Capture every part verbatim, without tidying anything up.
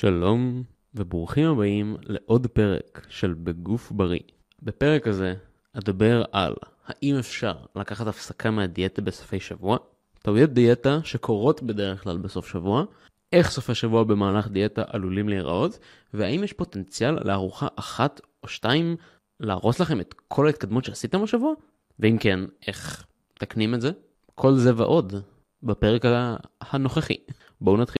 שלום וברוכים הבאים לעוד פרק של בגוף בריא. בפרק הזה אדבר על האם אפשר לקחת הפסקה מהדיאטה בסופי שבוע, טעויות דיאטה שקורות בדרך כלל בסוף שבוע, איך סופי שבוע במהלך דיאטה עלולים להיראות, והאם יש פוטנציאל לארוחה אחת או שתיים להרוס לכם את כל ההתקדמות שעשיתם השבוע, ואם כן, איך תקנים את זה? כל זה ועוד בפרק הנוכחי. בואו נתחיל.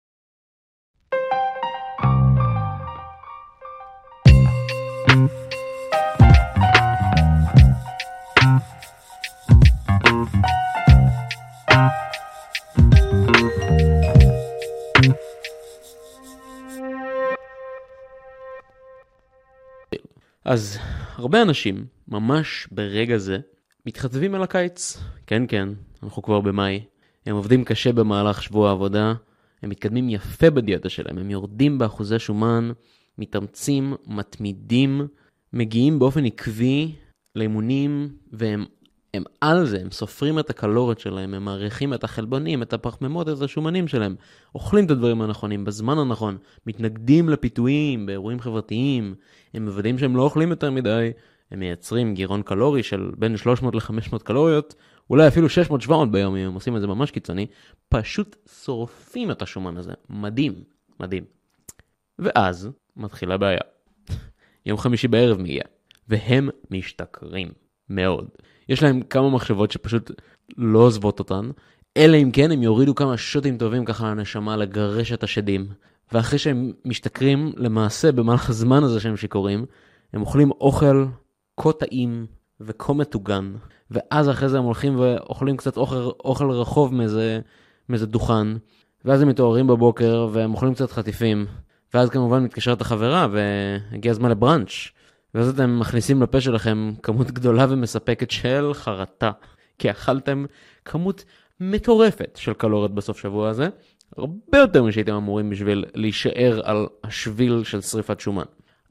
אז הרבה אנשים ממש ברגע זה מתחתבים על הקיץ. כן כן, אנחנו כבר במאי. הם עובדים קשה במהלך שבוע העבודה, הם מתקדמים יפה בדיאטה שלהם, הם יורדים באחוזי שומן, מתאמצים, מתמידים, מגיעים באופן עקבי לאימונים, והם הם על זה, הם סופרים את הקלוריות שלהם, הם מעריכים את החלבונים, את הפחמימות, את השומנים שלהם, אוכלים את הדברים הנכונים, בזמן הנכון, מתנגדים לפיתויים, באירועים חברתיים, הם מוודאים שהם לא אוכלים יותר מדי, הם מייצרים גירעון קלורי של בין שלוש מאות לחמש מאות קלוריות, אולי אפילו שש מאות שבע מאות ביום, אם הם עושים את זה ממש קיצוני, פשוט שורפים את השומן הזה. מדהים, מדהים. ואז מתחילה בעיה. יום חמישי בערב מגיע, והם משתכרים מאוד. יש להם כמה מחשבות שפשוט לא עוזבות אותן, אלא אם כן הם יורידו כמה שוטים טובים ככה לנשמה לגרש את השדים. ואחרי שהם משתכרים למעשה במהלך הזמן הזה שהם שיקורים, הם אוכלים אוכל כה טעים וכה מטוגן, ואז אחרי זה הם הולכים ואוכלים קצת אוכל, אוכל רחוב מאיזה, מאיזה דוכן, ואז הם מתעוררים בבוקר והם אוכלים קצת חטיפים, ואז כמובן מתקשרת החברה והגיע הזמן לברנץ'. ואז אתם מכניסים לפה שלכם כמות גדולה ומספקת של חרטה, כי אכלתם כמות מטורפת של קלוריות בסוף שבוע הזה, הרבה יותר משהייתם אמורים בשביל להישאר על השביל של שריפת שומן.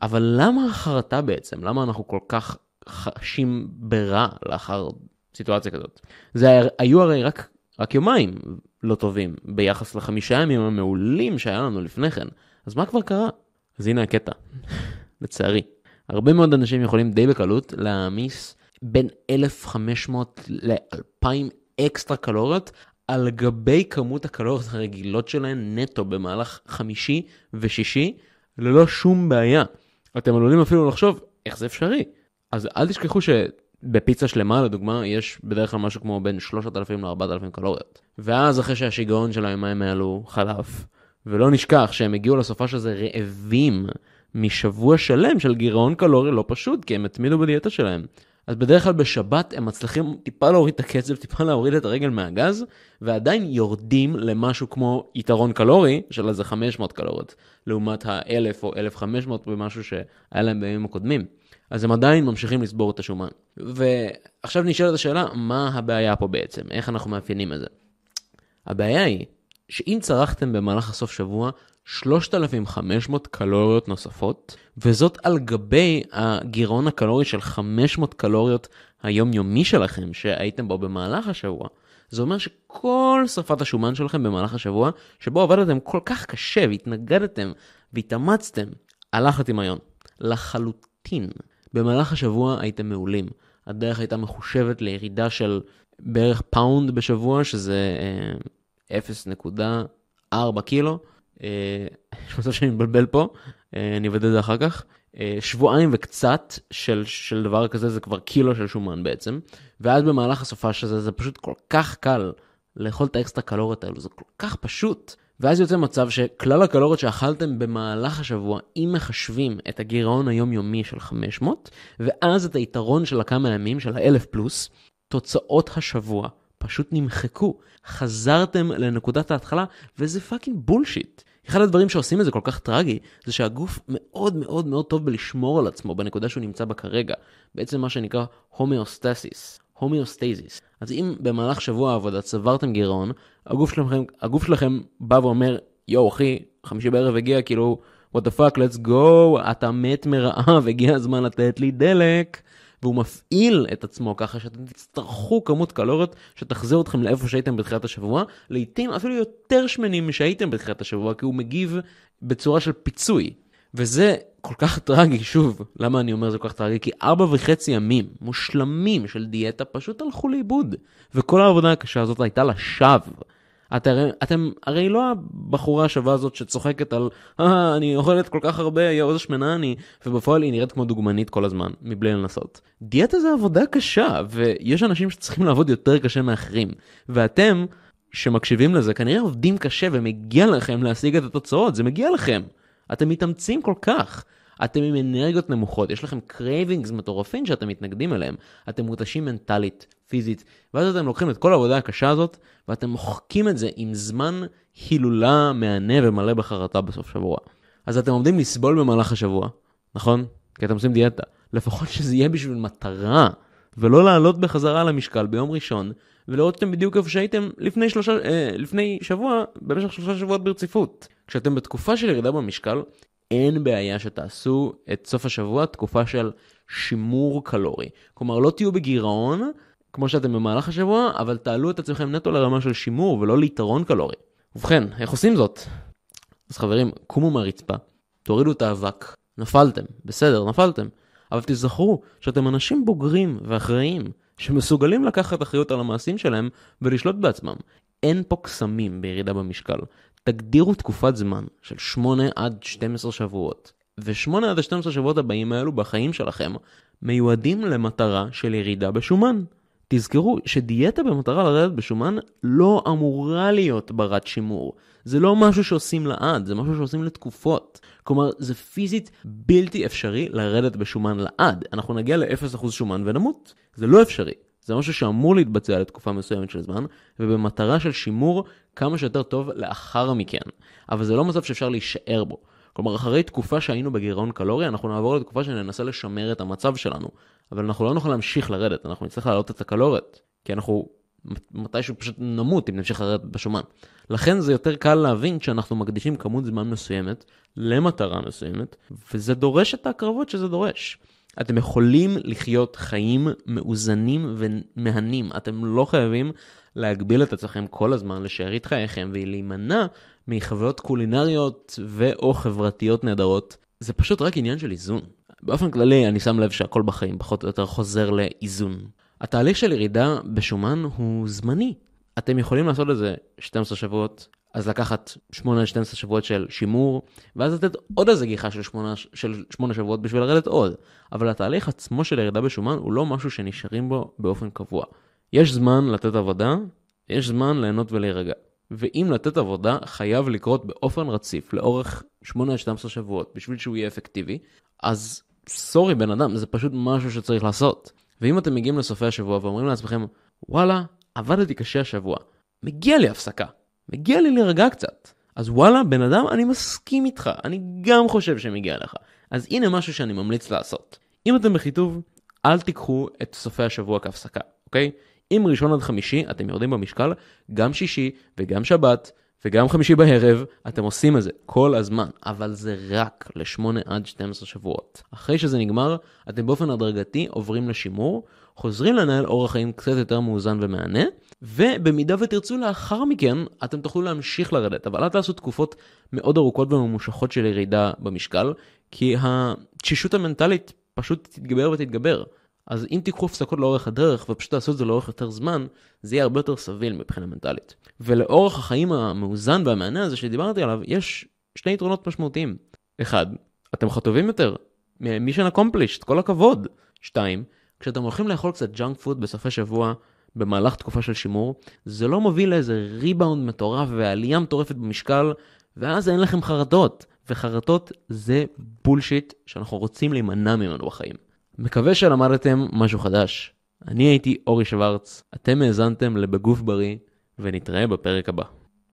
אבל למה החרטה בעצם? למה אנחנו כל כך חשים ברע לאחר סיטואציה כזאת? זה היו הרי רק, רק יומיים לא טובים ביחס לחמישה ימים המעולים שהיה לנו לפני כן. אז מה כבר קרה? אז הנה הקטע, לצערי. הרבה מאוד אנשים יכולים די בקלות להעמיס בין אלף וחמש מאות לאלפיים אקסטרה קלוריות על גבי כמות הקלוריות הרגילות שלהן נטו במהלך חמישי ושישי ללא שום בעיה. אתם עלולים אפילו לחשוב איך זה אפשרי. אז אל תשכחו שבפיצה שלמה לדוגמה יש בדרך כלל משהו כמו בין שלושת אלפים לארבעת אלפים קלוריות. ואז אחרי שהשיגעון של הימים האלו חלף, ולא נשכח שהם הגיעו לסופה שזה רעבים משבוע שלם של גירעון קלורי לא פשוט, כי הם התמידו בדיאטה שלהם. אז בדרך כלל בשבת הם מצליחים טיפה להוריד את הקצב, טיפה להוריד את הרגל מהגז, ועדיין יורדים למשהו כמו יתרון קלורי, של איזה חמש מאות קלוריות, לעומת ה-אלף או אלף וחמש מאות במשהו שהיה להם בימים הקודמים. אז הם עדיין ממשיכים לסבור את השומן. ועכשיו נשאלת השאלה, מה הבעיה פה בעצם? איך אנחנו מאפיינים את זה? הבעיה היא, שאם צרכתם במהלך הסוף שבוע, שלושת אלפים וחמש מאות קלוריות נוספות, וזאת על גבי הגירעון הקלורי של חמש מאות קלוריות היומיומי שלכם שהייתם בו במהלך השבוע. זה אומר שכל שרפת השומן שלכם במהלך השבוע, שבו עבדתם כל כך קשה והתנגדתם והתאמצתם, הלך לטמיון. לחלוטין. במהלך השבוע הייתם מעולים. הדרך הייתה מחושבת לירידה של בערך פאונד בשבוע, שזה אפס נקודה ארבע קילו. יש מצב שאני מבלבל פה, אני אבדל את זה אחר כך, שבועיים וקצת של, של דבר כזה, זה כבר קילו של שומן בעצם, ואז במהלך הסופה שזה, זה פשוט כל כך קל לאכול את האקסטרה קלוריות האלו, זה כל כך פשוט, ואז יוצא מצב שכלל הקלוריות שאכלתם במהלך השבוע, אם מחשבים את הגירעון היומיומי של חמש מאות, ואז את היתרון של הכמה ימים, של האלף פלוס, תוצאות השבוע פשוט נמחקו, חזרתם לנקודת ההתחלה, וזה פאקינג בולשיט. אחד הדברים שעושים את זה כל כך טרגי, זה שהגוף מאוד מאוד מאוד טוב בלשמור על עצמו, בנקודה שהוא נמצא בה כרגע. בעצם מה שנקרא הומאוסטזיס. הומאוסטזיס. אז אם במהלך שבוע העבודה צברתם גירעון, הגוף שלכם, הגוף שלכם בא ואומר, יו אחי, חמישי בערב הגיע, כאילו, what the fuck, let's go, אתה מת מרעב, הגיע הזמן לתת לי דלק. והוא מפעיל את עצמו ככה שאתם תצטרכו כמות קלוריות שתחזיר אתכם לאיפה שהייתם בתחילת השבוע, לעתים אפילו יותר שמנים משהייתם בתחילת השבוע, כי הוא מגיב בצורה של פיצוי. וזה כל כך טרגי, שוב, למה אני אומר זה כל כך טרגי? כי ארבע וחצי ימים מושלמים של דיאטה פשוט הלכו לאיבוד, וכל העבודה הקשה הזאת הייתה לשווא. אתם, אתם הרי לא הבחורה השווה הזאת שצוחקת על, אה, אני אוכלת כל כך הרבה, יאו, איזה שמנה אני, ובפועל היא נראית כמו דוגמנית כל הזמן, מבלי לנסות. דיאטה זה עבודה קשה, ויש אנשים שצריכים לעבוד יותר קשה מאחרים, ואתם, שמקשיבים לזה, כנראה עובדים קשה, ומגיע לכם להשיג את התוצאות, זה מגיע לכם. אתם מתאמצים כל כך. אתם עם אנרגיות נמוכות, יש לכם קרייבינגס מטורפים שאתם מתנגדים אליהם, אתם מותשים מנטלית, פיזית, ואז אתם לוקחים את כל העבודה הקשה הזאת, ואתם מוחקים את זה עם זמן הילולה מענה ומלא בחרטה בסוף שבוע. אז אתם עומדים לסבול במהלך השבוע, נכון? כי אתם עושים דיאטה. לפחות שזה יהיה בשביל מטרה, ולא לעלות בחזרה למשקל ביום ראשון, ולראות אתם בדיוק איפה שהייתם לפני, שלושה, אה, לפני שבוע, במשך שלושה שבועות ברציפות. כשאתם בתקופה של ירידה במשקל, אין בעיה שתעשו את סוף השבוע תקופה של שימור קלורי. כלומר, לא תהיו בגירעון, כמו שאתם במהלך השבוע, אבל תעלו את עצמכם נטו לרמה של שימור ולא ליתרון קלורי. ובכן, איך עושים זאת? אז חברים, קומו מהרצפה, תורידו את האבק, נפלתם, בסדר, נפלתם, אבל תזכרו שאתם אנשים בוגרים ואחראים, שמסוגלים לקחת אחריות על המעשים שלהם ולשלוט בעצמם. אין פה קסמים בירידה במשקל. תגדירו תקופת זמן של שמונה עד שתים עשרה שבועות, ו-שמונה עד שתים עשרה שבועות הבאים האלו בחיים שלכם מיועדים למטרה של ירידה בשומן. תזכרו שדיאטה במטרה לרדת בשומן לא אמורה להיות ברת שימור. זה לא משהו שעושים לעד, זה משהו שעושים לתקופות. כלומר, זה פיזית בלתי אפשרי לרדת בשומן לעד. אנחנו נגיע ל-אפס אחוז שומן ונמות. זה לא אפשרי. זה משהו שאמור להתבצע לתקופה מסוימת של זמן, ובמטרה של שימור כמה שיותר טוב לאחר מכן. אבל זה לא מצב שאפשר להישאר בו. כלומר, אחרי תקופה שהיינו בגירעון קלורי, אנחנו נעבור לתקופה שננסה לשמר את המצב שלנו. אבל אנחנו לא נוכל להמשיך לרדת, אנחנו נצטרך להעלות את הקלוריות. כי אנחנו מתישהו פשוט נמות אם נמשיך לרדת בשומן. לכן זה יותר קל להבין שאנחנו מקדישים כמות זמן מסוימת למטרה מסוימת, וזה דורש את ההקרבות שזה דורש. אתם יכולים לחיות חיים מאוזנים ומהנים. אתם לא חייבים להגביל את עצמכם כל הזמן לשארית חייכם ולהימנע מחוויות קולינריות ואו חברתיות נהדרות. זה פשוט רק עניין של איזון. באופן כללי אני שם לב שהכל בחיים פחות או יותר חוזר לאיזון. התהליך של ירידה בשומן הוא זמני. אתם יכולים לעשות את זה שתים עשרה שבועות, אז לקחת שמונה עד שתים עשרה שבועות של שימור, ואז לתת עוד איזה גיחה של שמונה, של שמונה שבועות בשביל לרדת עוד. אבל התהליך עצמו של ירידה בשומן הוא לא משהו שנשארים בו באופן קבוע. יש זמן לתת עבודה, יש זמן ליהנות ולהירגע. ואם לתת עבודה חייב לקרות באופן רציף לאורך שמונה עד שתים עשרה שבועות בשביל שהוא יהיה אפקטיבי, אז סורי בן אדם, זה פשוט משהו שצריך לעשות. ואם אתם מגיעים לסופי השבוע ואומרים לעצמכם, וואלה, עבדתי קשה השבוע, מגיע לי הפסקה, מגיע לי להירגע קצת. אז וואלה, בן אדם, אני מסכים איתך, אני גם חושב שמגיע לך. אז הנה משהו שאני ממליץ לעשות. אם אתם בחיתוב, אל תיקחו את סופי השבוע כהפסקה, אוקיי? אם ראשון עד חמישי, אתם יורדים במשקל, גם שישי וגם שבת וגם חמישי בערב, אתם עושים את זה כל הזמן, אבל זה רק ל-שמונה עד שתים עשרה שבועות. אחרי שזה נגמר, אתם באופן הדרגתי עוברים לשימור, חוזרים לנהל אורח חיים קצת יותר מאוזן ומענה, ובמידה ותרצו לאחר מכן, אתם תוכלו להמשיך לרדת, אבל אל תעשו תקופות מאוד ארוכות וממושכות של ירידה במשקל, כי התשישות המנטלית פשוט תתגבר ותתגבר. אז אם תיקחו הפסקות לאורך הדרך ופשוט תעשו את זה לאורך יותר זמן, זה יהיה הרבה יותר סביל מבחינה מנטלית. ולאורך החיים המאוזן והמענה הזה שדיברתי עליו, יש שני יתרונות משמעותיים. אחד, אתם חטובים יותר, מישן אקומפלישט, כל הכבוד. שתיים, כשאתם הולכים לאכול קצת ג'אנק פוד בסופי שבוע, במהלך תקופה של שימור, זה לא מוביל לאיזה ריבאונד מטורף ועלייה מטורפת במשקל, ואז אין לכם חרטות. וחרטות זה בולשיט שאנחנו רוצים להימנע ממנו בחיים. מקווה שלמדתם משהו חדש. אני הייתי אורי שוורץ, אתם האזנתם לבגוף בריא, ונתראה בפרק הבא.